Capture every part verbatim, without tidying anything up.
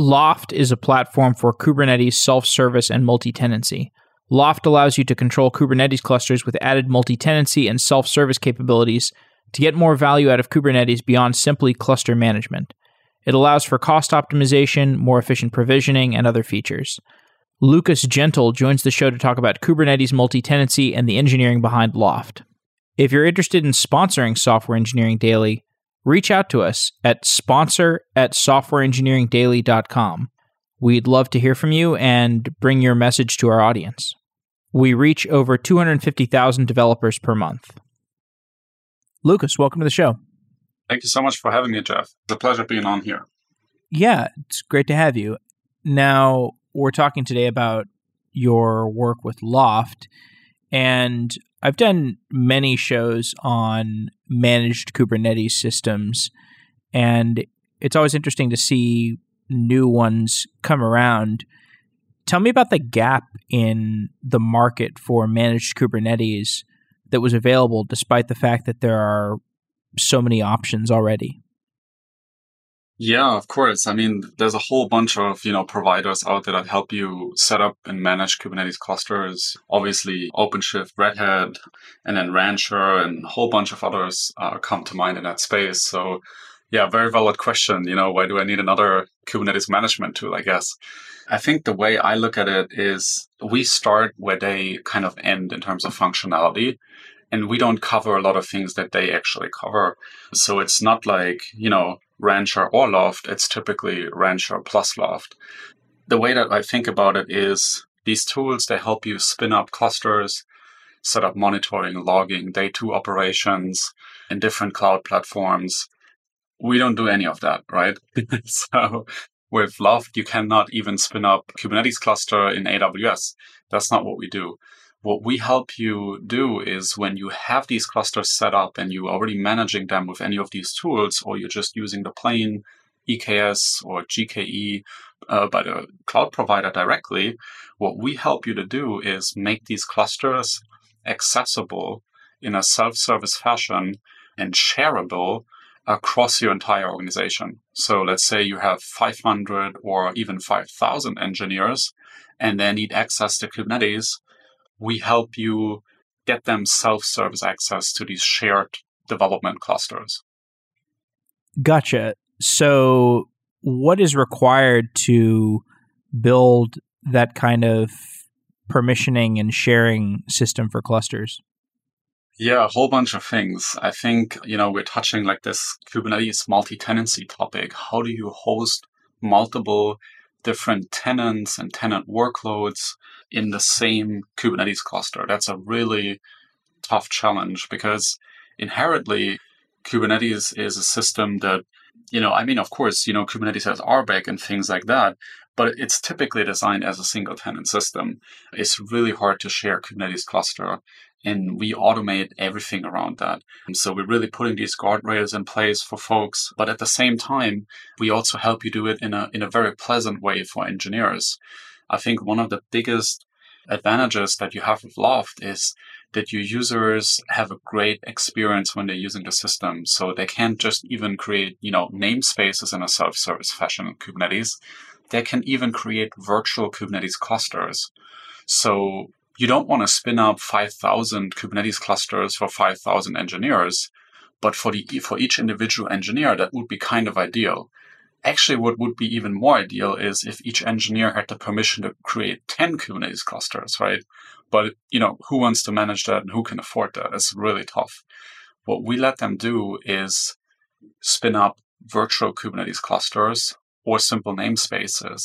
Loft is a platform for Kubernetes self-service and multi-tenancy. Loft allows you to control Kubernetes clusters with added multi-tenancy and self-service capabilities to get more value out of Kubernetes beyond simply cluster management. It allows for cost optimization, more efficient provisioning, and other features. Lucas Gentle joins the show to talk about Kubernetes multi-tenancy and the engineering behind Loft. If you're interested in sponsoring Software Engineering Daily, reach out to us at sponsor at softwareengineeringdaily.com. We'd love to hear from you and bring your message to our audience. We reach over two hundred fifty thousand developers per month. Lucas, welcome to the show. Thank you so much for having me, Jeff. It's a pleasure being on here. Yeah, it's great to have you. Now, we're talking today about your work with Loft, and I've done many shows on managed Kubernetes systems, and it's always interesting to see new ones come around. Tell me about the gap in the market for managed Kubernetes that was available, despite the fact that there are so many options already. Yeah, of course. I mean, there's a whole bunch of, you know, providers out there that help you set up and manage Kubernetes clusters. Obviously, OpenShift, Red Hat, and then Rancher, and a whole bunch of others uh, come to mind in that space. So yeah, very valid question. You know, why do I need another Kubernetes management tool, I guess? I think the way I look at it is we start where they kind of end in terms of functionality. And we don't cover a lot of things that they actually cover. So it's not like, you know, Rancher or Loft, it's typically Rancher plus Loft. The way that I think about it is these tools, they help you spin up clusters, set up monitoring, logging, day two operations in different cloud platforms. We don't do any of that, right? So with Loft, you cannot even spin up Kubernetes cluster in A W S. That's not what we do. What we help you do is when you have these clusters set up and you're already managing them with any of these tools, or you're just using the plain E K S or G K E uh, by the cloud provider directly, what we help you to do is make these clusters accessible in a self-service fashion and shareable across your entire organization. So let's say you have five hundred or even five thousand engineers, and they need access to Kubernetes. We help you get them self-service access to these shared development clusters. Gotcha. So what is required to build that kind of permissioning and sharing system for clusters? Yeah, a whole bunch of things. I think, you know, we're touching like this Kubernetes multi-tenancy topic. How do you host multiple different tenants and tenant workloads in the same Kubernetes cluster? That's a really tough challenge because inherently Kubernetes is a system that, you know, I mean, of course, you know, Kubernetes has R B A C and things like that, but it's typically designed as a single tenant system. It's really hard to share Kubernetes cluster, and we automate everything around that. And so we're really putting these guardrails in place for folks. But at the same time, we also help you do it in a in a very pleasant way for engineers. I think one of the biggest advantages that you have with Loft is that your users have a great experience when they're using the system. So they can't just even create, you know, namespaces in a self-service fashion in Kubernetes. They can even create virtual Kubernetes clusters. So you don't want to spin up five thousand Kubernetes clusters for five thousand engineers, but for the for each individual engineer, that would be kind of ideal. Actually, what would be even more ideal is if each engineer had the permission to create ten Kubernetes clusters, right? But, you know, who wants to manage that and who can afford that? It's really tough. What we let them do is spin up virtual Kubernetes clusters or simple namespaces.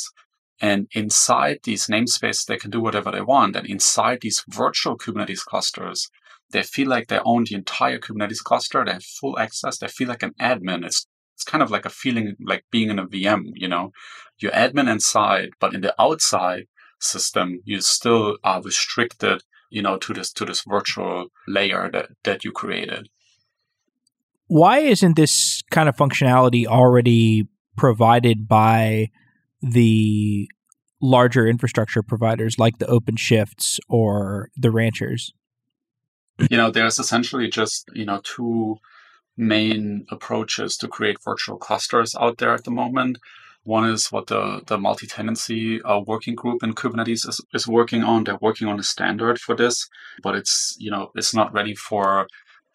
And inside these namespaces, they can do whatever they want. And inside these virtual Kubernetes clusters, they feel like they own the entire Kubernetes cluster. They have full access. They feel like an admin. It's it's kind of like a feeling like being in a V M, you know. You're admin inside, but in the outside system, you still are restricted, you know, to this to this virtual layer that, that you created. Why isn't this kind of functionality already provided by the larger infrastructure providers like the OpenShifts or the Ranchers? You know, there's essentially just, you know, two main approaches to create virtual clusters out there at the moment. One is what the, the multi-tenancy uh, working group in Kubernetes is, is working on. They're working on a standard for this, but it's, you know, it's not ready for,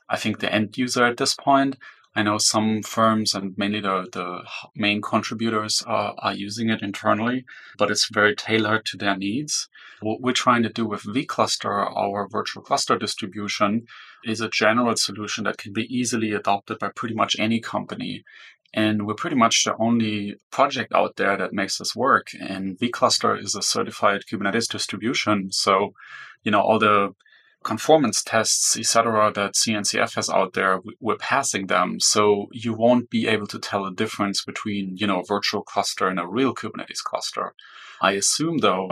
I think, the end user at this point. I know some firms and mainly the, the main contributors uh, are using it internally, but it's very tailored to their needs. What we're trying to do with vCluster, our virtual cluster distribution, is a general solution that can be easily adopted by pretty much any company. And we're pretty much the only project out there that makes this work. And vCluster is a certified Kubernetes distribution. So, you know, all the conformance tests, et cetera, that C N C F has out there, we're passing them. So you won't be able to tell the difference between, you know, a virtual cluster and a real Kubernetes cluster. I assume, though,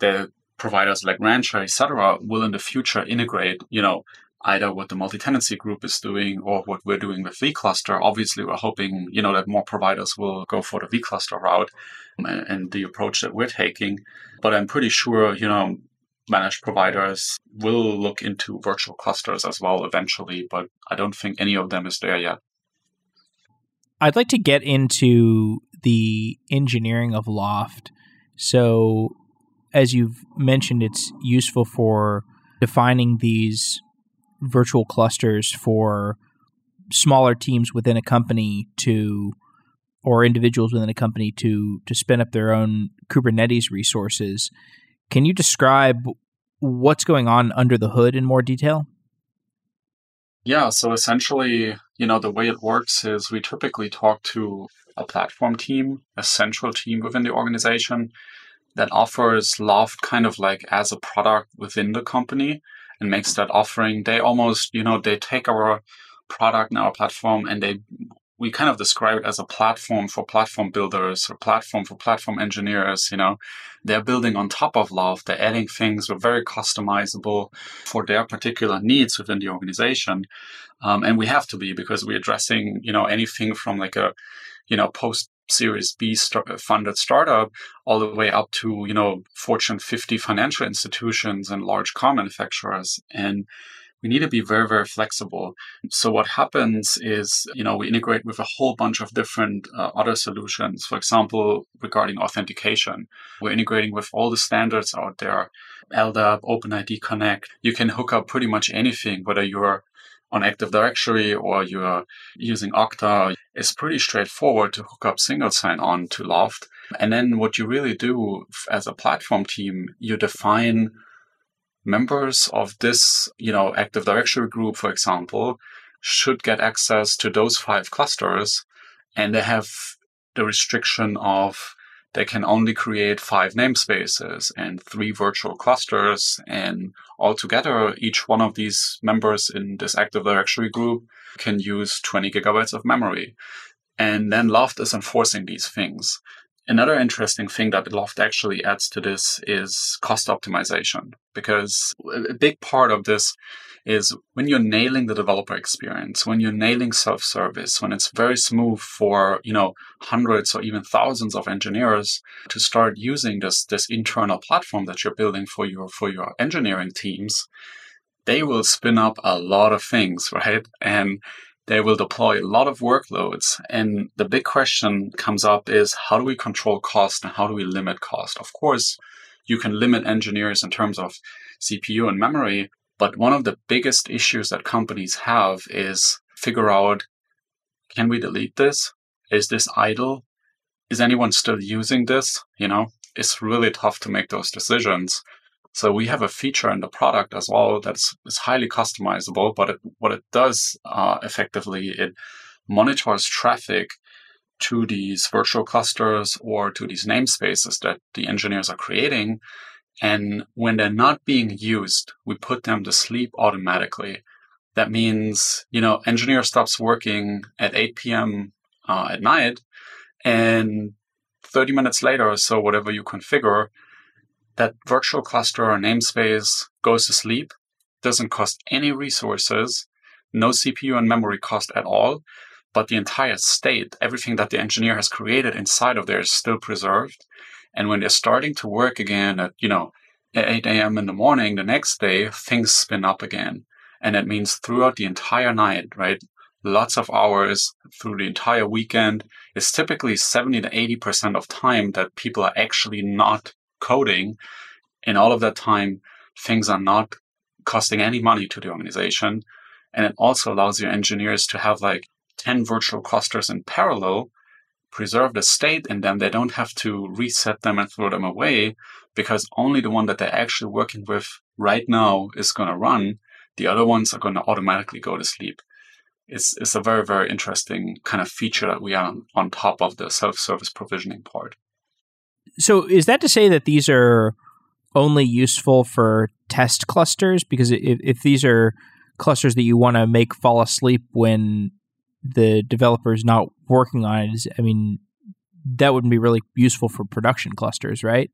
that providers like Rancher, et cetera, will in the future integrate, you know, either what the multi-tenancy group is doing or what we're doing with vCluster. Obviously, we're hoping, you know, that more providers will go for the vCluster route and, and the approach that we're taking. But I'm pretty sure, you know, managed providers will look into virtual clusters as well eventually, but I don't think any of them is there yet. I'd like to get into the engineering of Loft. So as you've mentioned, it's useful for defining these virtual clusters for smaller teams within a company to, or individuals within a company to, to spin up their own Kubernetes resources. Can you describe what's going on under the hood in more detail? Yeah, so essentially, you know, the way it works is we typically talk to a platform team, a central team within the organization that offers Loft kind of like as a product within the company and makes that offering. They almost, you know, they take our product and our platform and they we kind of describe it as a platform for platform builders or platform for platform engineers. You know, they're building on top of Loft. They're adding things that are very customizable for their particular needs within the organization. Um, and we have to be, because we're addressing, you know, anything from like a, you know, post Series B start- funded startup all the way up to, you know, Fortune fifty financial institutions and large car manufacturers. And we need to be very, very flexible. So what happens is, you know, we integrate with a whole bunch of different uh, other solutions. For example, regarding authentication, we're integrating with all the standards out there, L D A P, OpenID Connect. You can hook up pretty much anything, whether you're on Active Directory or you're using Okta. It's pretty straightforward to hook up single sign-on to Loft. And then what you really do as a platform team, you define members of this, you know, Active Directory group, for example, should get access to those five clusters, and they have the restriction of they can only create five namespaces and three virtual clusters, and altogether, each one of these members in this Active Directory group can use twenty gigabytes of memory. And then Loft is enforcing these things. Another interesting thing that Loft actually adds to this is cost optimization, because a big part of this is when you're nailing the developer experience, when you're nailing self-service, when it's very smooth for, you know, hundreds or even thousands of engineers to start using this, this internal platform that you're building for your, for your engineering teams, they will spin up a lot of things, right? And they will deploy a lot of workloads. And the big question comes up is, how do we control cost and how do we limit cost? Of course, you can limit engineers in terms of C P U and memory, but one of the biggest issues that companies have is figure out, can we delete this? Is this idle? Is anyone still using this? You know, it's really tough to make those decisions. So we have a feature in the product as well that's is highly customizable, but it, what it does uh, effectively, it monitors traffic to these virtual clusters or to these namespaces that the engineers are creating. And when they're not being used, we put them to sleep automatically. That means, you know, engineer stops working at eight p.m. Uh, at night, and thirty minutes later or so, whatever you configure, that virtual cluster or namespace goes to sleep, doesn't cost any resources, no C P U and memory cost at all, but the entire state, everything that the engineer has created inside of there is still preserved. And when they're starting to work again at, you know, eight a.m. in the morning the next day, things spin up again. And that means throughout the entire night, right, lots of hours through the entire weekend. It's typically seventy to eighty percent of time that people are actually not coding. In all of that time, things are not costing any money to the organization. And it also allows your engineers to have like ten virtual clusters in parallel, preserve the state in them. They don't have to reset them and throw them away because only the one that they're actually working with right now is going to run. The other ones are going to automatically go to sleep. It's, it's a very, very interesting kind of feature that we are on top of the self-service provisioning part. So is that to say that these are only useful for test clusters? Because if, if these are clusters that you want to make fall asleep when the developer is not working on it, I mean, that wouldn't be really useful for production clusters, right?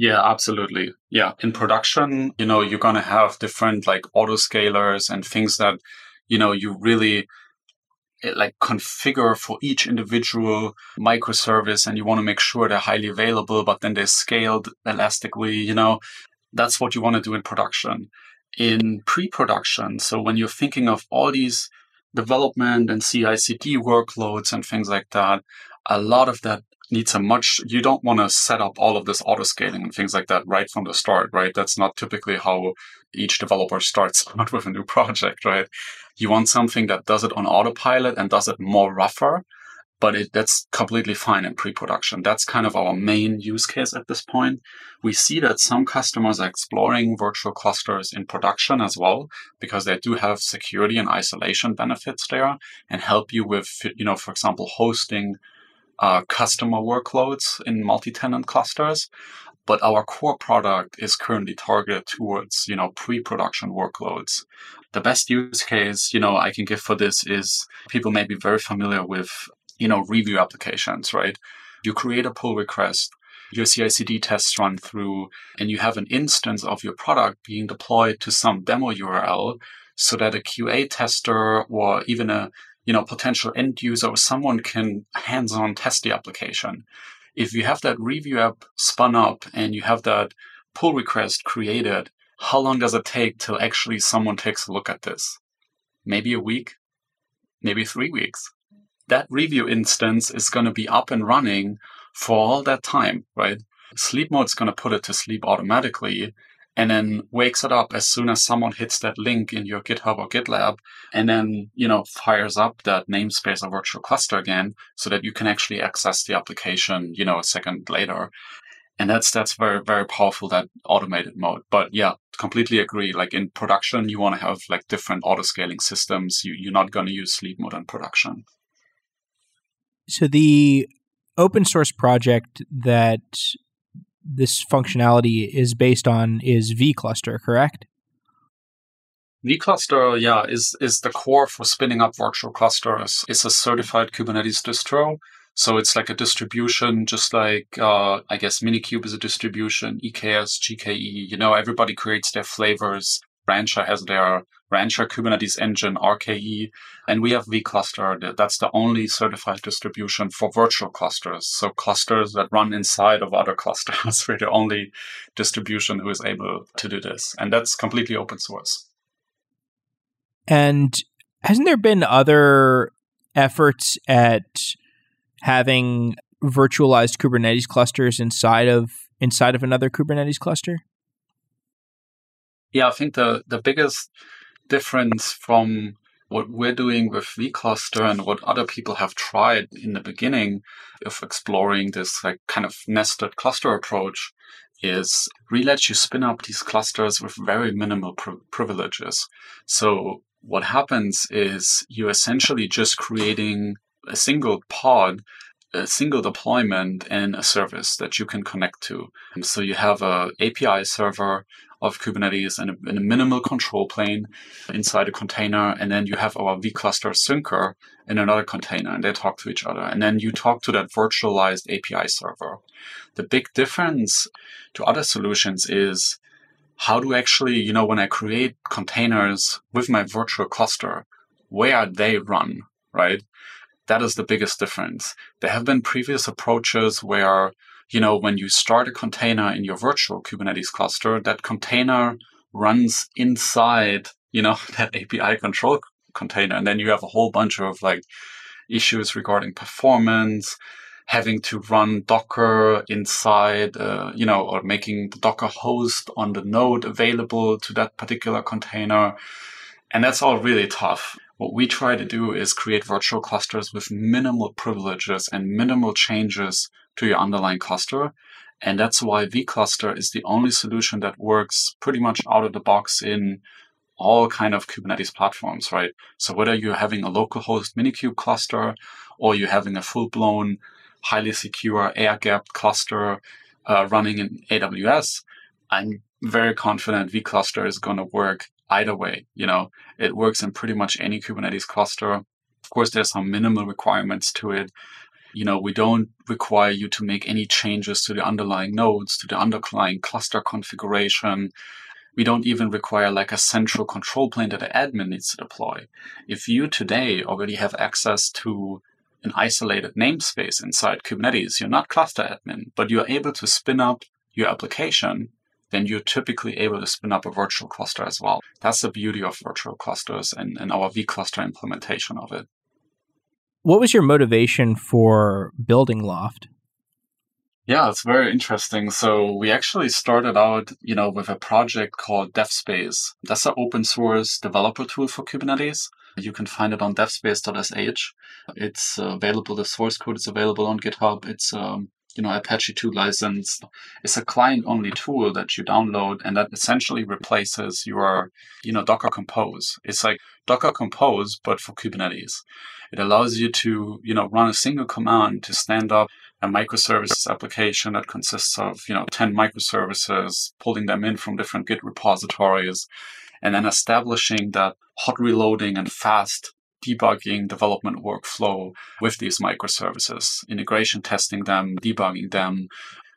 Yeah, absolutely. Yeah. In production, you know, you're going to have different like autoscalers and things that, you know, you really like configure for each individual microservice and you want to make sure they're highly available, but then they're scaled elastically, you know, that's what you want to do in production. In pre-production, so when you're thinking of all these development and C I C D workloads and things like that, a lot of that needs a much, you don't want to set up all of this auto-scaling and things like that right from the start, right? That's not typically how each developer starts out with a new project, right? You want something that does it on autopilot and does it more rougher, but it, that's completely fine in pre-production. That's kind of our main use case at this point. We see that some customers are exploring virtual clusters in production as well, because they do have security and isolation benefits there and help you with, you know, for example, hosting Uh, customer workloads in multi-tenant clusters, but our core product is currently targeted towards, you know, pre-production workloads. The best use case, you know, I can give for this is people may be very familiar with, you know, review applications, right? You create a pull request, your C I C D tests run through, and you have an instance of your product being deployed to some demo U R L so that a Q A tester or even a you know, potential end user or someone can hands-on test the application. If you have that review app spun up and you have that pull request created, how long does it take till actually someone takes a look at this? Maybe a week, maybe three weeks. That review instance is going to be up and running for all that time, right? Sleep mode is going to put it to sleep automatically and then wakes it up as soon as someone hits that link in your GitHub or GitLab, and then, you know, fires up that namespace or virtual cluster again so that you can actually access the application, you know, a second later. And that's that's very, very powerful, that automated mode. But yeah, completely agree. Like in production, you want to have like different auto-scaling systems. You, you're not going to use sleep mode in production. So the open source project that this functionality is based on is vCluster, correct? vCluster, yeah, is is the core for spinning up virtual clusters. It's a certified Kubernetes distro. So it's like a distribution, just like, uh, I guess, Minikube is a distribution, E K S, G K E. You know, everybody creates their flavors. Rancher has their Rancher Kubernetes Engine, R K E. And we have vCluster. That's the only certified distribution for virtual clusters. So clusters that run inside of other clusters. We're the only distribution who is able to do this. And that's completely open source. And hasn't there been other efforts at having virtualized Kubernetes clusters inside of inside of another Kubernetes cluster? Yeah, I think the, the biggest difference from what we're doing with vCluster and what other people have tried in the beginning of exploring this like kind of nested cluster approach is we let you spin up these clusters with very minimal pr- privileges. So what happens is you're essentially just creating a single pod, a single deployment, and a service that you can connect to. And so you have an A P I server of Kubernetes and a, and a minimal control plane inside a container. And then you have our vCluster syncer in another container, and they talk to each other. And then you talk to that virtualized A P I server. The big difference to other solutions is how to actually, you know, when I create containers with my virtual cluster, where are they run, right? That is the biggest difference. There have been previous approaches where, you know, when you start a container in your virtual Kubernetes cluster, that container runs inside, you know, that A P I control container. And then you have a whole bunch of like issues regarding performance, having to run Docker inside, uh, you know, or making the Docker host on the node available to that particular container. And that's all really tough. What we try to do is create virtual clusters with minimal privileges and minimal changes to your underlying cluster. And that's why vCluster is the only solution that works pretty much out of the box in all kind of Kubernetes platforms, right? So whether you're having a localhost minikube cluster or you're having a full-blown, highly secure, air-gapped cluster uh, running in A W S, I'm very confident vCluster is going to work either way. You know, it works in pretty much any Kubernetes cluster. Of course, there's some minimal requirements to it. You know, we don't require you to make any changes to the underlying nodes, to the underlying cluster configuration. We don't even require like a central control plane that the admin needs to deploy. If you today already have access to an isolated namespace inside Kubernetes, you're not cluster admin, but you're able to spin up your application, then you're typically able to spin up a virtual cluster as well. That's the beauty of virtual clusters and, and our vCluster implementation of it. What was your motivation for building Loft? Yeah, it's very interesting. So we actually started out, you know, with a project called DevSpace. That's an open source developer tool for Kubernetes. You can find it on devspace dot s h. It's available. The source code is available on GitHub. It's um, you know, Apache two licensed. It's a client-only tool that you download and that essentially replaces your, you know, Docker Compose. It's like Docker Compose, but for Kubernetes. It allows you to, you know, run a single command to stand up a microservices application that consists of, you know, ten microservices, pulling them in from different Git repositories, and then establishing that hot reloading and fast debugging development workflow with these microservices, integration testing them, debugging them.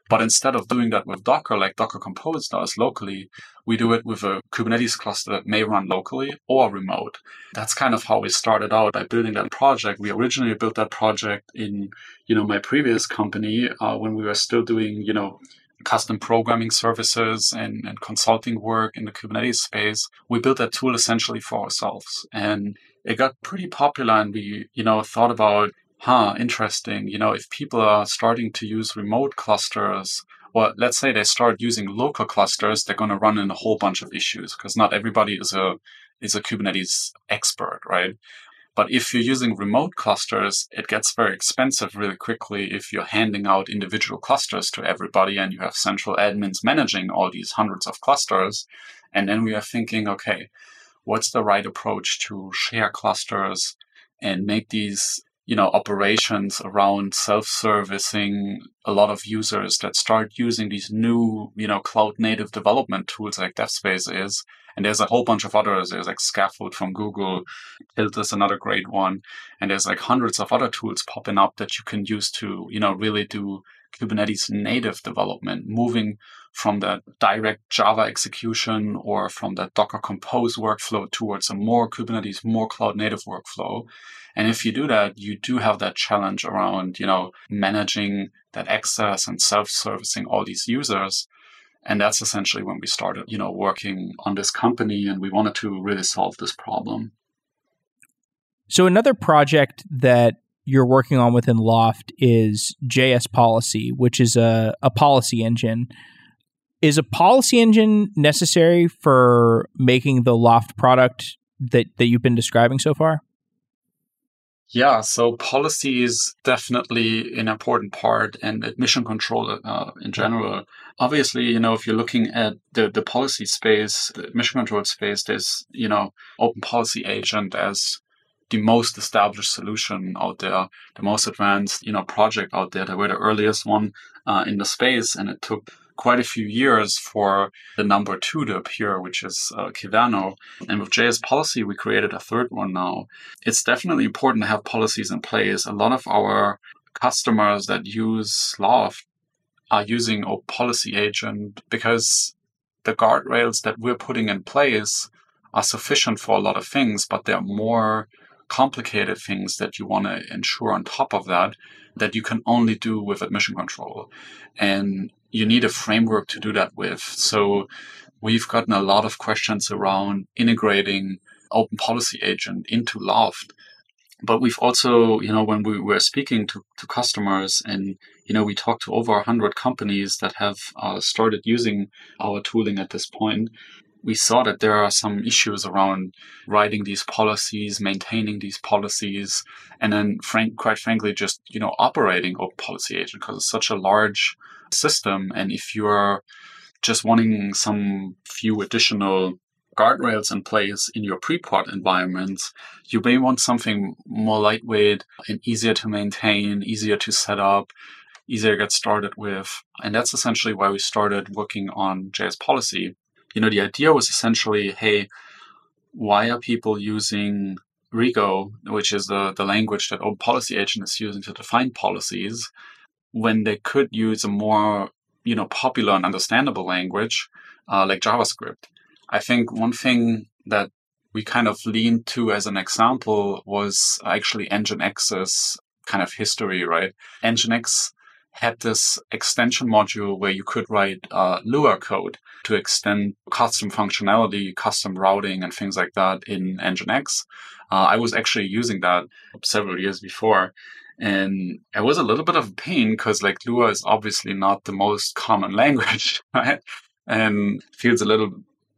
But instead of doing that with Docker, like Docker Compose does locally, we do it with a Kubernetes cluster that may run locally or remote. That's kind of how we started out by building that project. We originally built that project in, you know, my previous company uh, when we were still doing, you know, custom programming services and, and consulting work in the Kubernetes space. We built that tool essentially for ourselves. And it got pretty popular, and we, you know, thought about, huh, interesting, you know, if people are starting to use remote clusters, or let's say they start using local clusters, they're going to run in a whole bunch of issues because not everybody is a is a Kubernetes expert, right? But if you're using remote clusters, it gets very expensive really quickly if you're handing out individual clusters to everybody and you have central admins managing all these hundreds of clusters. And then we are thinking, okay, what's the right approach to share clusters and make these, you know, operations around self-servicing a lot of users that start using these new, you know, cloud-native development tools like DevSpace is. And there's a whole bunch of others. There's like Scaffold from Google. Tilt is another great one. And there's like hundreds of other tools popping up that you can use to, you know, really do Kubernetes native development, moving from the direct Java execution or from the Docker Compose workflow towards a more Kubernetes, more cloud native workflow. And if you do that, you do have that challenge around, you know, managing that access and self-servicing all these users. And that's essentially when we started, you know, working on this company, and we wanted to really solve this problem. So another project that you're working on within Loft is J S Policy, which is a, a policy engine. Is a policy engine necessary for making the Loft product that, that you've been describing so far? Yeah, so policy is definitely an important part, and admission control uh, in general. Obviously, you know, if you're looking at the, the policy space, the admission control space, there's, you know, Open Policy Agent as the most established solution out there, the most advanced, you know, project out there. They were the earliest one uh, in the space, and it took quite a few years for the number two to appear, which is uh, Kyverno. And with J S Policy, we created a third one now. It's definitely important to have policies in place. A lot of our customers that use Loft are using Open Policy Agent because the guardrails that we're putting in place are sufficient for a lot of things, but they're more complicated things that you want to ensure on top of that, that you can only do with admission control. And you need a framework to do that with. So we've gotten a lot of questions around integrating Open Policy Agent into Loft. But we've also, you know, when we were speaking to, to customers and, you know, we talked to over one hundred companies that have uh, started using our tooling at this point, we saw that there are some issues around writing these policies, maintaining these policies, and then frank, quite frankly, just, you know, operating Open Policy Agent because it's such a large system. And if you're just wanting some few additional guardrails in place in your pre-prod environments, you may want something more lightweight and easier to maintain, easier to set up, easier to get started with. And that's essentially why we started working on J S Policy. You know, the idea was essentially, hey, why are people using Rego, which is the, the language that Open Policy Agent is using to define policies, when they could use a more, you know, popular and understandable language uh, like JavaScript? I think one thing that we kind of leaned to as an example was actually Nginx's kind of history, right? Nginx had this extension module where you could write uh, Lua code to extend custom functionality, custom routing, and things like that in Nginx. Uh, I was actually using that several years before, and it was a little bit of a pain because, like, Lua is obviously not the most common language, right? And feels a little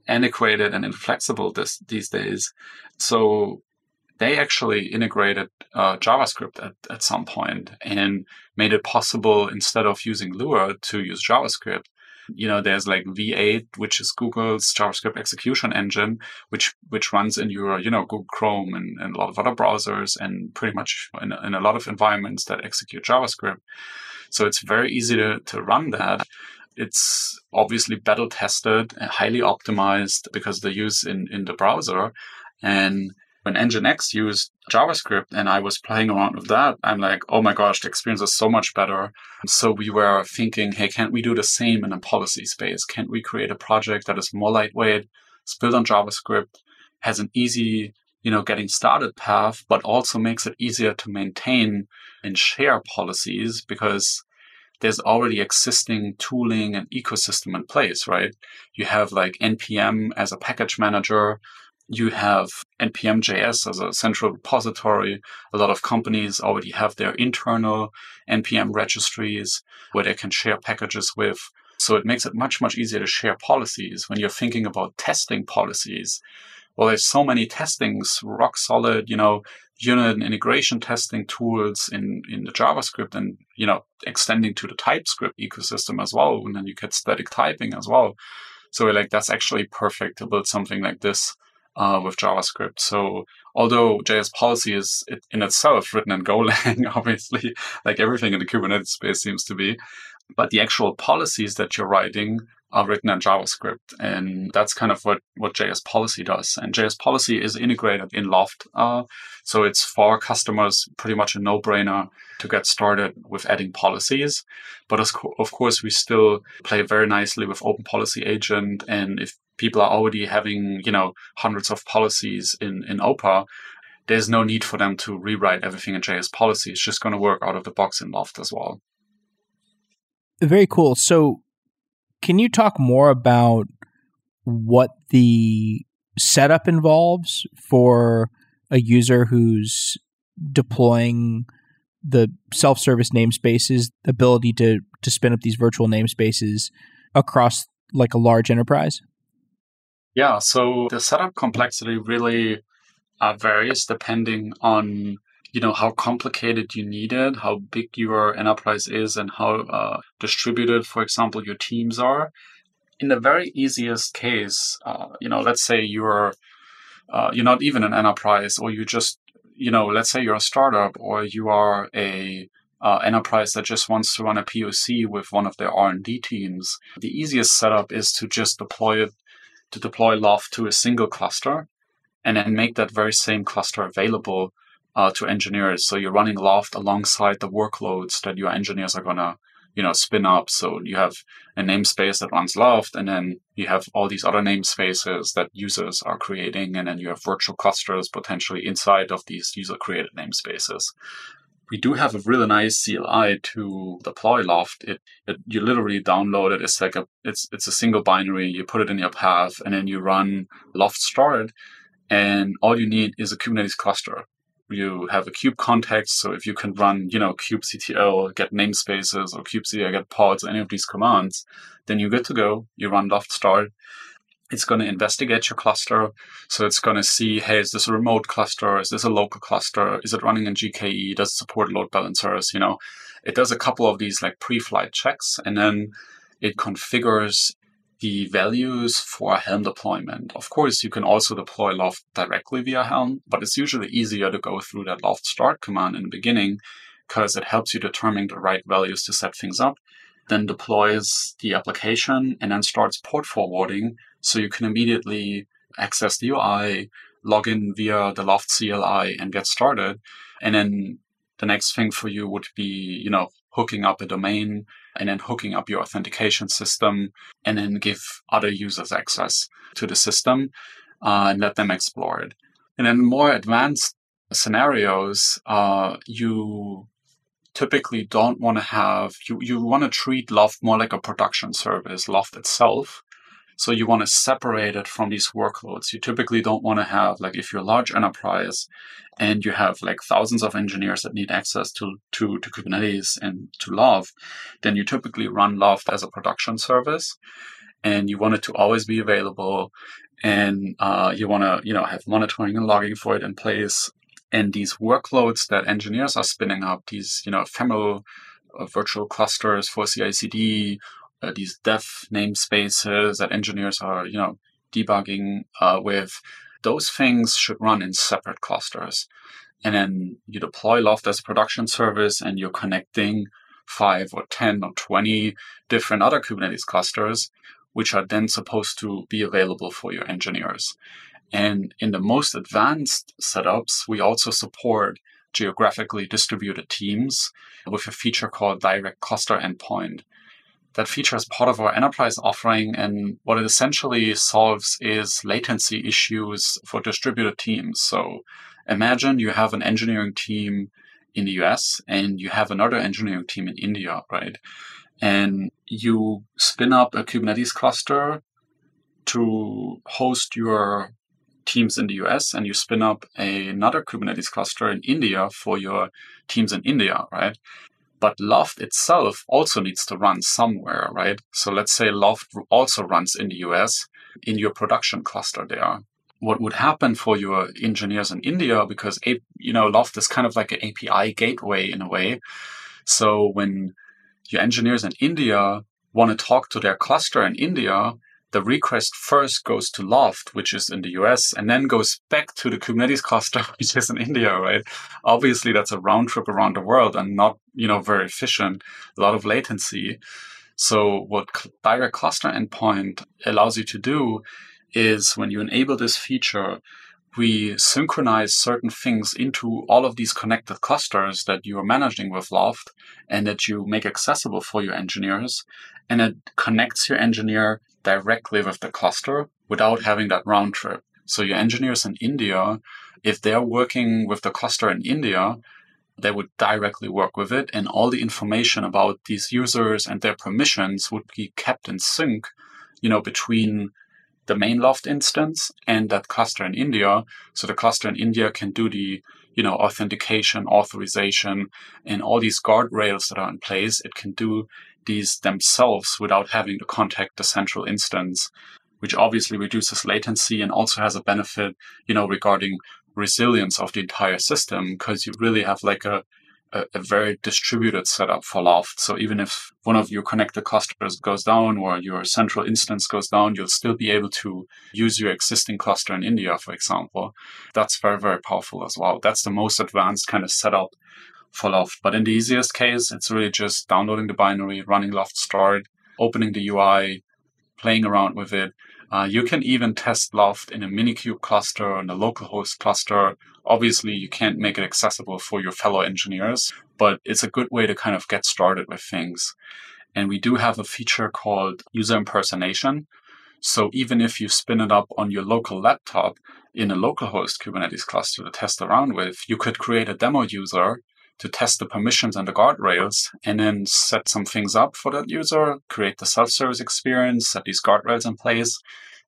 antiquated and inflexible this, these days. So they actually integrated uh, JavaScript at, at some point and made it possible, instead of using Lua, to use JavaScript. You know, there's like V eight, which is Google's JavaScript execution engine, which which runs in your, you know, Google Chrome and, and a lot of other browsers and pretty much in, in a lot of environments that execute JavaScript. So it's very easy to, to run that. It's obviously battle-tested and highly optimized because they use in, in the browser. And when Nginx used JavaScript and I was playing around with that, I'm like, oh my gosh, the experience is so much better. So we were thinking, hey, can't we do the same in a policy space? Can't we create a project that is more lightweight, it's built on JavaScript, has an easy, you know, getting started path, but also makes it easier to maintain and share policies because there's already existing tooling and ecosystem in place, right? You have like N P M as a package manager. You have N P M J S as a central repository. A lot of companies already have their internal N P M registries where they can share packages with. So it makes it much, much easier to share policies. When you're thinking about testing policies, well, there's so many testings, rock solid, you know, unit and integration testing tools in, in the JavaScript and, you know, extending to the TypeScript ecosystem as well. And then you get static typing as well. So we're like, that's actually perfect to build something like this uh, with JavaScript. So although J S Policy is in itself written in Golang, obviously, like everything in the Kubernetes space seems to be, but the actual policies that you're writing are written in JavaScript. And that's kind of what, what J S Policy does. And J S Policy is integrated in Loft. Uh, so it's for customers pretty much a no-brainer to get started with adding policies. But of, co- of course, we still play very nicely with Open Policy Agent. And if people are already having, you know, hundreds of policies in, in O P A, there's no need for them to rewrite everything in J S Policy. It's just going to work out of the box in Loft as well. Very cool. So can you talk more about what the setup involves for a user who's deploying the self-service namespaces, the ability to, to spin up these virtual namespaces across like a large enterprise? Yeah, so the setup complexity really uh, varies depending on, you know, how complicated you need it, how big your enterprise is, and how uh, distributed, for example, your teams are. In the very easiest case, uh, you know, let's say you're uh, you're not even an enterprise, or you just, you know, let's say you're a startup, or you are a uh, enterprise that just wants to run a P O C with one of their R and D teams. The easiest setup is to just deploy it, to deploy Loft to a single cluster, and then make that very same cluster available Uh, to engineers. So you're running Loft alongside the workloads that your engineers are going to, you know, spin up. So you have a namespace that runs Loft, and then you have all these other namespaces that users are creating. And then you have virtual clusters potentially inside of these user-created namespaces. We do have a really nice C L I to deploy Loft. It, it you literally download it. It's like a, it's, it's a single binary. You put it in your path, and then you run Loft start. and all you need is a Kubernetes cluster. You have a kube context, so if you can run, you know, kubectl get namespaces or kubectl get pods, any of these commands, then you're good to go. You run Loft start. It's going to investigate your cluster. So it's going to see, hey, is this a remote cluster? Is this a local cluster? Is it running in G K E? Does it support load balancers? You know, it does a couple of these like pre-flight checks, and then it configures the values for Helm deployment. Of course, you can also deploy Loft directly via Helm, but it's usually easier to go through that Loft start command in the beginning because it helps you determine the right values to set things up, then deploys the application and then starts port forwarding. So you can immediately access the U I, log in via the Loft C L I and get started. And then the next thing for you would be, you know, hooking up a domain and then hooking up your authentication system and then give other users access to the system uh, and let them explore it. And in more advanced scenarios, uh, you typically don't want to have, you, you want to treat Loft more like a production service, Loft itself. So you want to separate it from these workloads. You typically don't want to have, like if you're a large enterprise and you have like thousands of engineers that need access to, to, to Kubernetes and to Loft, then you typically run Loft as a production service and you want it to always be available. And uh, you want to, you know, have monitoring and logging for it in place. And these workloads that engineers are spinning up, these, you know, ephemeral uh, virtual clusters for C I C D, Uh, these dev namespaces that engineers are, you know, debugging uh, with, those things should run in separate clusters. And then you deploy Loft as a production service and you're connecting five or ten or twenty different other Kubernetes clusters, which are then supposed to be available for your engineers. And in the most advanced setups, we also support geographically distributed teams with a feature called Direct Cluster Endpoint. That feature is part of our enterprise offering, and what it essentially solves is latency issues for distributed teams. So imagine you have an engineering team in the U S and you have another engineering team in India, right? And you spin up a Kubernetes cluster to host your teams in the U S, and you spin up another Kubernetes cluster in India for your teams in India, right? But Loft itself also needs to run somewhere, right? So let's say Loft also runs in the U S in your production cluster there. What would happen for your engineers in India, because, you know, Loft is kind of like an A P I gateway in a way. So when your engineers in India want to talk to their cluster in India, the request first goes to Loft, which is in the U S, and then goes back to the Kubernetes cluster, which is in India, right? Obviously, that's a round trip around the world and not, you know, very efficient, a lot of latency. So what Direct Cluster Endpoint allows you to do is when you enable this feature, we synchronize certain things into all of these connected clusters that you are managing with Loft and that you make accessible for your engineers. And it connects your engineer directly with the cluster without having that round trip. So your engineers in India, if they're working with the cluster in India, they would directly work with it. And all the information about these users and their permissions would be kept in sync, you know, between the main Loft instance and that cluster in India. So the cluster in India can do the, you know, authentication, authorization, and all these guardrails that are in place. It can do these themselves without having to contact the central instance, which obviously reduces latency and also has a benefit, you know, regarding resilience of the entire system, because you really have like a, a, a very distributed setup for Loft. So even if one of your connected clusters goes down or your central instance goes down, you'll still be able to use your existing cluster in India, for example. That's very, very powerful as well. That's the most advanced kind of setup for Loft. But in the easiest case, it's really just downloading the binary, running Loft start, opening the U I, playing around with it. Uh, you can even test Loft in a minikube cluster and a localhost cluster. Obviously, you can't make it accessible for your fellow engineers, but it's a good way to kind of get started with things. And we do have a feature called user impersonation. So even if you spin it up on your local laptop in a localhost Kubernetes cluster to test around with, you could create a demo user to test the permissions and the guardrails, and then set some things up for that user, create the self-service experience, set these guardrails in place,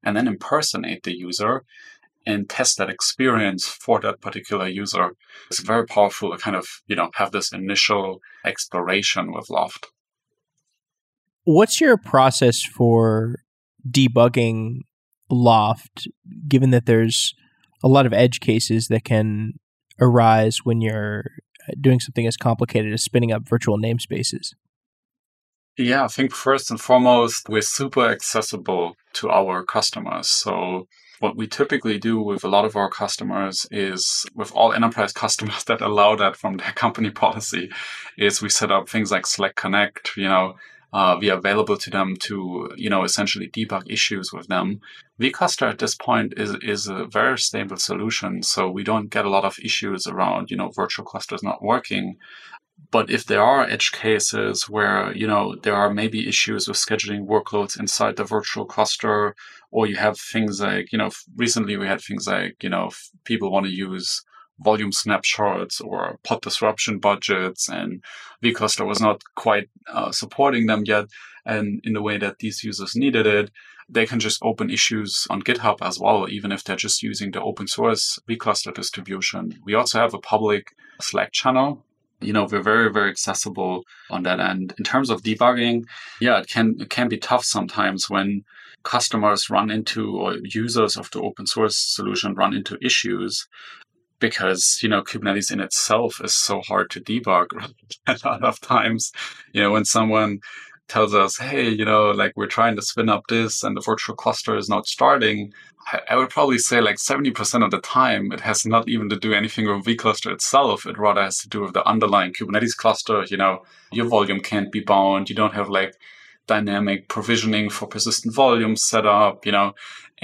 and then impersonate the user. and test that experience for that particular user. It's very powerful to kind of, you know, have this initial exploration with Loft. What's your process for debugging Loft, given that there's a lot of edge cases that can arise when you're doing something as complicated as spinning up virtual namespaces? Yeah, I think first and foremost, we're super accessible to our customers. So what we typically do with a lot of our customers is, with all enterprise customers that allow that from their company policy, is we set up things like Slack Connect, you know, Uh, we are available to them to, you know, essentially debug issues with them. vCluster at this point is is a very stable solution, so we don't get a lot of issues around, you know, virtual clusters not working. But if there are edge cases where, you know, there are maybe issues with scheduling workloads inside the virtual cluster, or you have things like, you know, recently we had things like, you know, people want to use volume snapshots or pod disruption budgets, and vCluster was not quite uh, supporting them yet, and in the way that these users needed it, they can just open issues on GitHub as well, even if they're just using the open source vCluster distribution. We also have a public Slack channel. You know, we're very, very accessible on that end. In terms of debugging, yeah, it can it can be tough sometimes when customers run into, or users of the open source solution run into issues, because, you know, Kubernetes in itself is so hard to debug, right? A lot of times, you know, when someone tells us, hey, you know, like we're trying to spin up this and the virtual cluster is not starting, I, I would probably say like seventy percent of the time, it has not even to do anything with vCluster itself. It rather has to do with the underlying Kubernetes cluster. You know, your volume can't be bound. You don't have like dynamic provisioning for persistent volumes set up, you know,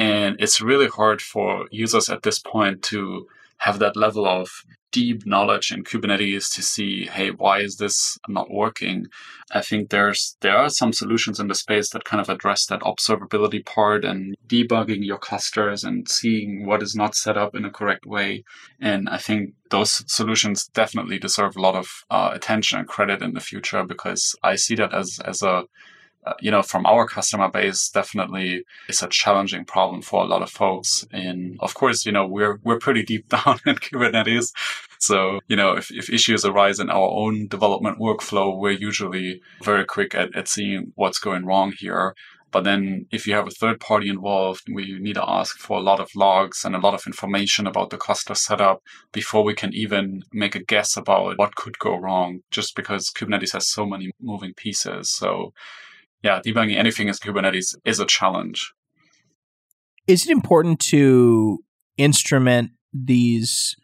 and it's really hard for users at this point to have that level of deep knowledge in Kubernetes to see, hey, why is this not working? I think there's there are some solutions in the space that kind of address that observability part and debugging your clusters and seeing what is not set up in a correct way. And I think those solutions definitely deserve a lot of uh, attention and credit in the future, because I see that as, as a, uh, you know, from our customer base, definitely it's a challenging problem for a lot of folks. And of course, you know, we're we're pretty deep down in Kubernetes. So, you know, if, if issues arise in our own development workflow, we're usually very quick at, at seeing what's going wrong here. But then if you have a third party involved, we need to ask for a lot of logs and a lot of information about the cluster setup before we can even make a guess about what could go wrong, just because Kubernetes has so many moving pieces. So yeah, debugging anything as Kubernetes is a challenge. Is it important to instrument these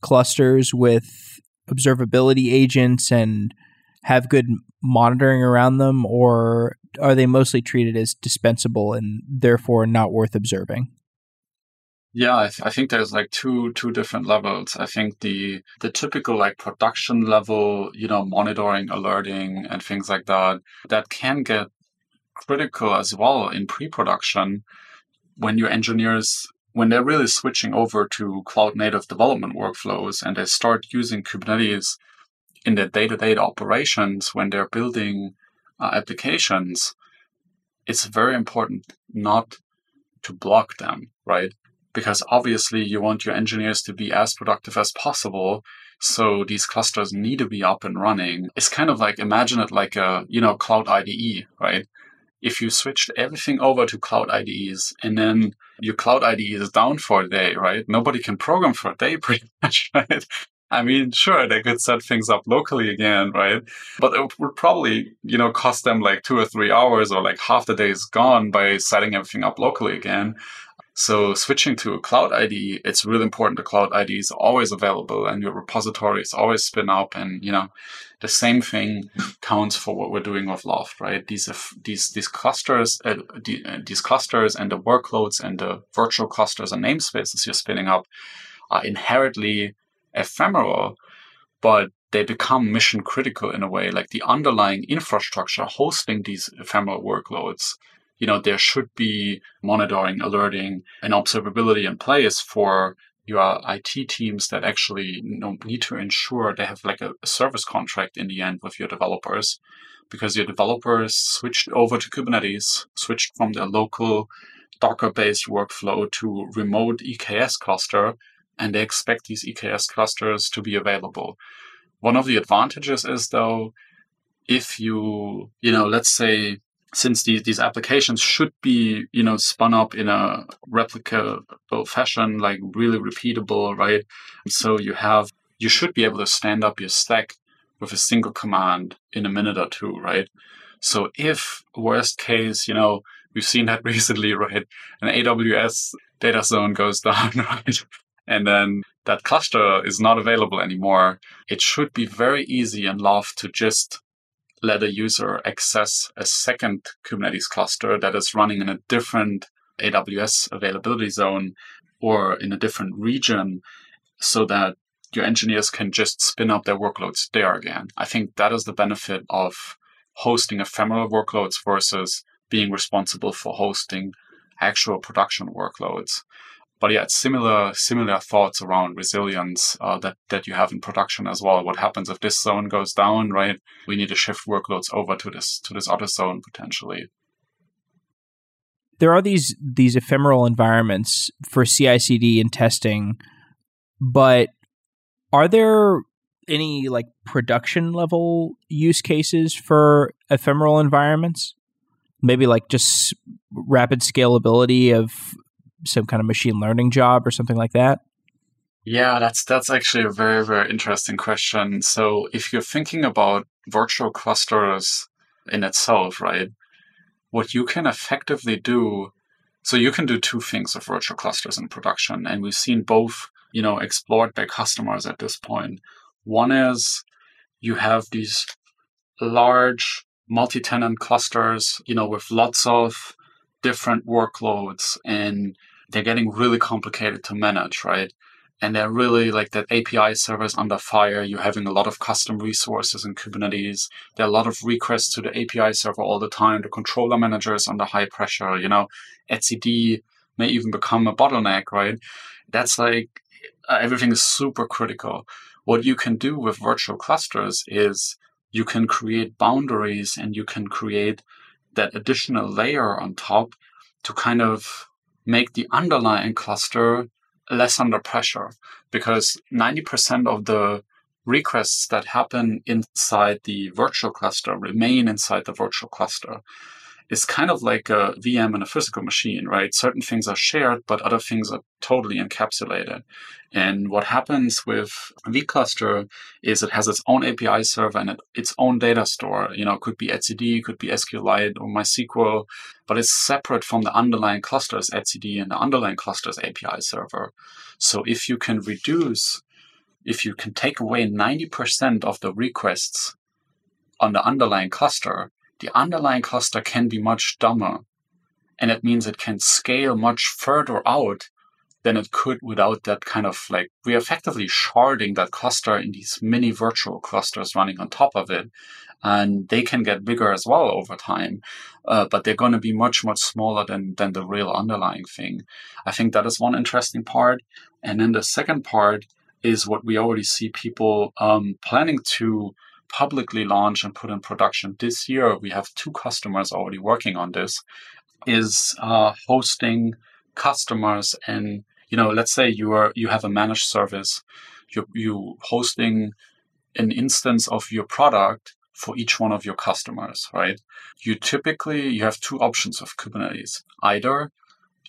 clusters with observability agents and have good monitoring around them, or are they mostly treated as dispensable and therefore not worth observing? Yeah, I, th- I think there's like two two different levels. I think the the typical like production level, you know, monitoring, alerting, and things like that, that can get critical as well in pre-production when your engineers, when they're really switching over to cloud-native development workflows and they start using Kubernetes in their day-to-day operations when they're building uh, applications, it's very important not to block them, right? Because obviously you want your engineers to be as productive as possible. So these clusters need to be up and running. It's kind of like, imagine it like a, you know, cloud I D E, right? If you switched everything over to cloud I D Es and then your cloud I D E is down for a day, right? Nobody can program for a day pretty much, right? I mean, sure, they could set things up locally again, right? But it would probably, you know, cost them like two or three hours or like half the day is gone by setting everything up locally again. So switching to a cloud I D E, it's really important. The cloud I D E is always available and your repository is always spin up. And, you know, the same thing counts for what we're doing with Loft, right? These these these clusters, uh, the, uh, these clusters and the workloads and the virtual clusters and namespaces you're spinning up are inherently ephemeral, but they become mission critical in a way. Like the underlying infrastructure hosting these ephemeral workloads, you know, there should be monitoring, alerting, and observability in place for your I T teams that actually, you know, need to ensure they have like a service contract in the end with your developers, because your developers switched over to Kubernetes, switched from their local Docker-based workflow to remote E K S cluster, and they expect these E K S clusters to be available. One of the advantages is, though, if you, you know, let's say, since these, these applications should be, you know, spun up in a replicable fashion, like really repeatable, right? And so you have, you should be able to stand up your stack with a single command in a minute or two, right? So if worst case, you know, we've seen that recently, right? An A W S data zone goes down, right? And then that cluster is not available anymore. It should be very easy in Loft to just let a user access a second Kubernetes cluster that is running in a different A W S availability zone or in a different region so that your engineers can just spin up their workloads there again. I think that is the benefit of hosting ephemeral workloads versus being responsible for hosting actual production workloads. But yeah, it's similar similar thoughts around resilience uh, that, that you have in production as well. What happens if this zone goes down, right? We need to shift workloads over to this to this other zone potentially. There are these these ephemeral environments for C I C D and testing, but are there any like production level use cases for ephemeral environments? Maybe like just rapid scalability of some kind of machine learning job or something like that? Yeah, that's that's actually a very, very interesting question. So if you're thinking about virtual clusters in itself, right, what you can effectively do, so you can do two things with virtual clusters in production, and we've seen both, you know, explored by customers at this point. One is you have these large multi-tenant clusters, you know, with lots of different workloads, and they're getting really complicated to manage, right? And they're really like that A P I server's under fire. You're having a lot of custom resources in Kubernetes. There are a lot of requests to the A P I server all the time. The controller manager is under high pressure. You know, etcd may even become a bottleneck, right? That's like uh, everything is super critical. What you can do with virtual clusters is you can create boundaries and you can create that additional layer on top to kind of make the underlying cluster less under pressure, because ninety percent of the requests that happen inside the virtual cluster remain inside the virtual cluster. It's kind of like a V M and a physical machine, right? Certain things are shared, but other things are totally encapsulated. And what happens with vCluster is it has its own A P I server and its own data store. You know, it could be etcd, it could be SQLite or MySQL, but it's separate from the underlying cluster's etcd and the underlying cluster's A P I server. So if you can reduce, if you can take away ninety percent of the requests on the underlying cluster, the underlying cluster can be much dumber, and it means it can scale much further out than it could without that kind of like, we're effectively sharding that cluster in these mini virtual clusters running on top of it, and they can get bigger as well over time, uh, but they're going to be much, much smaller than, than the real underlying thing. I think that is one interesting part. And then the second part is what we already see people um, planning to publicly launch and put in production this year. We have two customers already working on this, is uh, hosting customers. And, you know, let's say you are you have a managed service, you're you hosting an instance of your product for each one of your customers, right? You typically, you have two options of Kubernetes. Either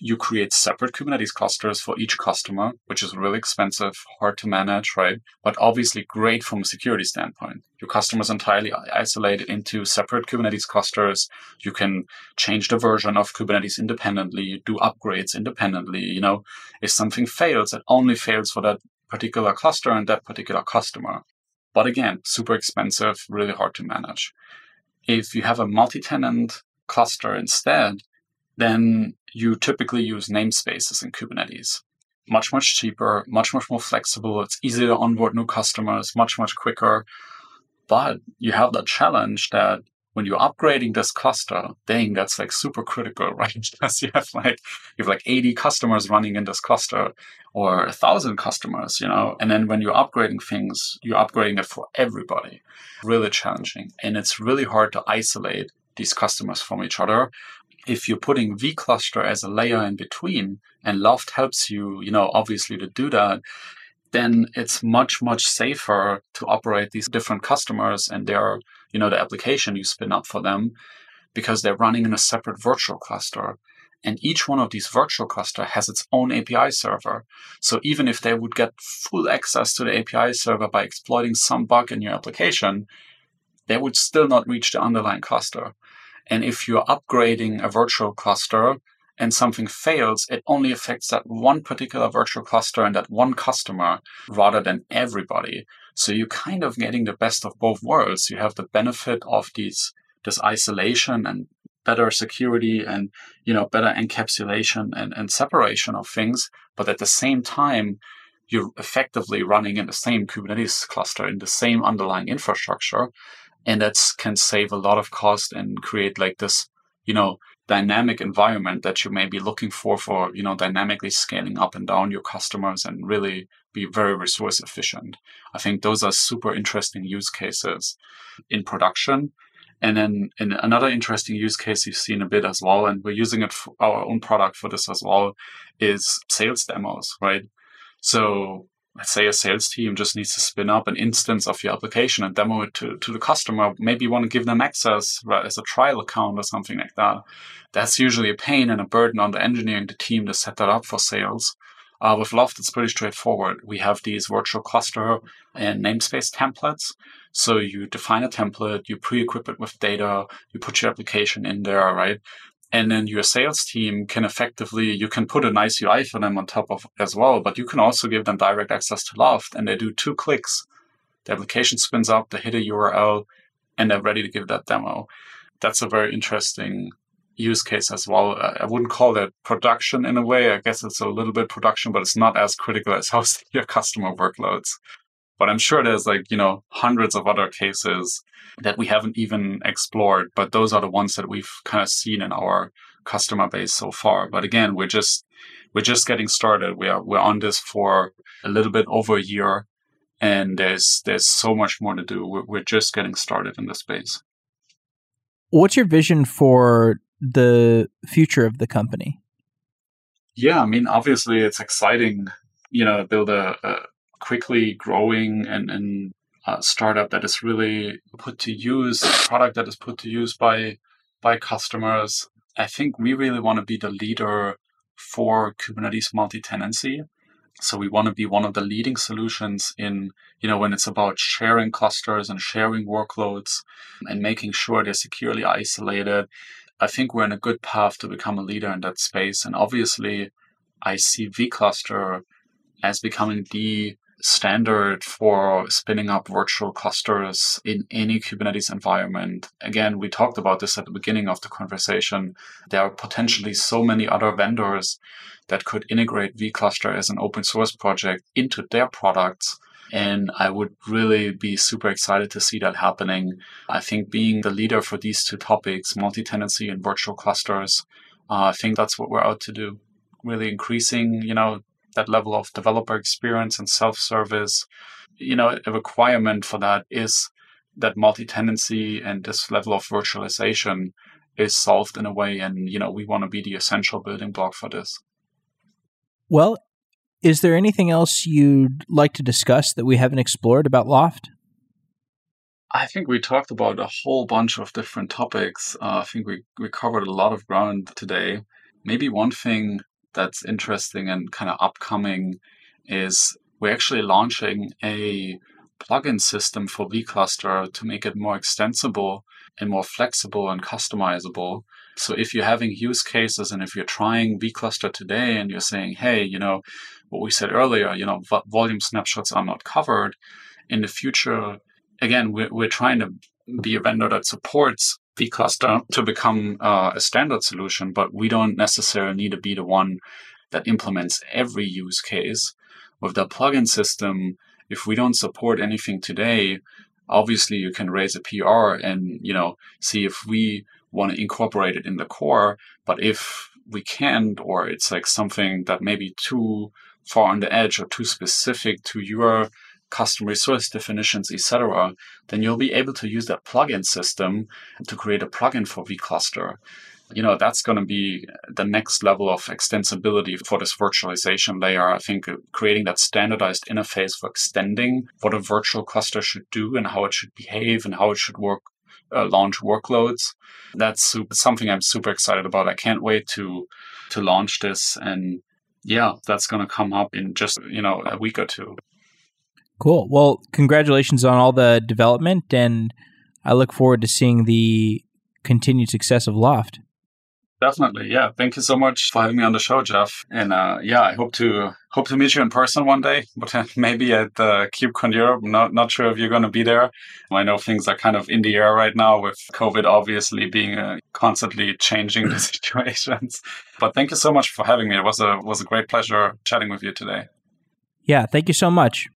you create separate Kubernetes clusters for each customer, which is really expensive, hard to manage, right? But obviously great from a security standpoint. Your customers entirely isolated into separate Kubernetes clusters. You can change the version of Kubernetes independently, do upgrades independently. You know, if something fails, it only fails for that particular cluster and that particular customer. But again, super expensive, really hard to manage. If you have a multi-tenant cluster instead, then you typically use namespaces in Kubernetes. Much, much cheaper, much, much more flexible. It's easier to onboard new customers, much, much quicker. But you have the challenge that when you're upgrading this cluster, dang, that's like super critical, right? Because you have like you have like eighty customers running in this cluster or a thousand customers, you know. And then when you're upgrading things, you're upgrading it for everybody. Really challenging. And it's really hard to isolate these customers from each other. if you're putting vCluster as a layer in between, and Loft helps you, you know, obviously to do that, then it's much, much safer to operate these different customers and their, you know, the application you spin up for them, because they're running in a separate virtual cluster. And each one of these virtual cluster has its own A P I server. So even if they would get full access to the A P I server by exploiting some bug in your application, they would still not reach the underlying cluster. And if you're upgrading a virtual cluster and something fails, it only affects that one particular virtual cluster and that one customer rather than everybody. So you're kind of getting the best of both worlds. You have the benefit of these, this isolation and better security and, you know, better encapsulation and, and separation of things. But at the same time, you're effectively running in the same Kubernetes cluster, in the same underlying infrastructure. And that can save a lot of cost and create like this, you know, dynamic environment that you may be looking for, for, you know, dynamically scaling up and down your customers and really be very resource efficient. I think those are super interesting use cases in production. And then in another interesting use case you've seen a bit as well, and we're using it for our own product for this as well, is sales demos, right? So let's say a sales team just needs to spin up an instance of your application and demo it to, to the customer. Maybe you want to give them access, right, as a trial account or something like that. That's usually a pain and a burden on the engineering the team to set that up for sales. Uh, with Loft, it's pretty straightforward. We have these virtual cluster and namespace templates. So you define a template, you pre-equip it with data, you put your application in there, right? And then your sales team can effectively, you can put a nice U I for them on top of as well, but you can also give them direct access to Loft, and they do two clicks. The application spins up, they hit a U R L, and they're ready to give that demo. That's a very interesting use case as well. I wouldn't call that production in a way. I guess it's a little bit production, but it's not as critical as hosting your customer workloads. But I'm sure there's like, you know, hundreds of other cases that we haven't even explored, but those are the ones that we've kind of seen in our customer base so far. But again, we're just we're just getting started. We are we're on this for a little bit over a year, and there's there's so much more to do. We're, we're just getting started in this space. What's your vision for the future of the company? Yeah, I mean, obviously it's exciting, you know, to build a, a quickly growing and, and a startup that is really put to use, a product that is put to use by by customers. I think we really want to be the leader for Kubernetes multi-tenancy. So we want to be one of the leading solutions in, you know, when it's about sharing clusters and sharing workloads and making sure they're securely isolated. I think we're in a good path to become a leader in that space. And obviously, I see vCluster as becoming the standard for spinning up virtual clusters in any Kubernetes environment. Again, we talked about this at the beginning of the conversation. There are potentially so many other vendors that could integrate vCluster as an open source project into their products. And I would really be super excited to see that happening. I think being the leader for these two topics, multi-tenancy and virtual clusters, uh, I think that's what we're out to do. Really increasing, you know, that level of developer experience and self-service. You know, a requirement for that is that multi-tenancy and this level of virtualization is solved in a way. And, you know, we want to be the essential building block for this. Well, is there anything else you'd like to discuss that we haven't explored about Loft? I think we talked about a whole bunch of different topics. Uh, I think we, we covered a lot of ground today. Maybe one thing that's interesting and kind of upcoming is we're actually launching a plugin system for vCluster to make it more extensible and more flexible and customizable. So if you're having use cases and if you're trying vCluster today and you're saying, hey, you know, what we said earlier, you know, v- volume snapshots are not covered in the future. Again, we're, we're trying to be a vendor that supports vCluster to become uh, a standard solution, but we don't necessarily need to be the one that implements every use case. With the plugin system, if we don't support anything today, obviously you can raise a P R and, you know, see if we want to incorporate it in the core. But if we can't, or it's like something that may be too far on the edge or too specific to your custom resource definitions, et cetera, then you'll be able to use that plugin system to create a plugin for vCluster. you know, that's going to be the next level of extensibility for this virtualization layer. I think creating that standardized interface for extending what a virtual cluster should do and how it should behave and how it should work, uh, launch workloads. That's super, something I'm super excited about. I can't wait to to launch this. And yeah, that's going to come up in just, you know, a week or two. Cool. Well, congratulations on all the development, and I look forward to seeing the continued success of Loft. Definitely. Yeah. Thank you so much for having me on the show, Jeff. And uh, yeah, I hope to hope to meet you in person one day, but maybe at uh, KubeCon Europe. Not, not sure if you're going to be there. I know things are kind of in the air right now with COVID obviously being uh, constantly changing the situations. But thank you so much for having me. It was a, was a great pleasure chatting with you today. Yeah. Thank you so much.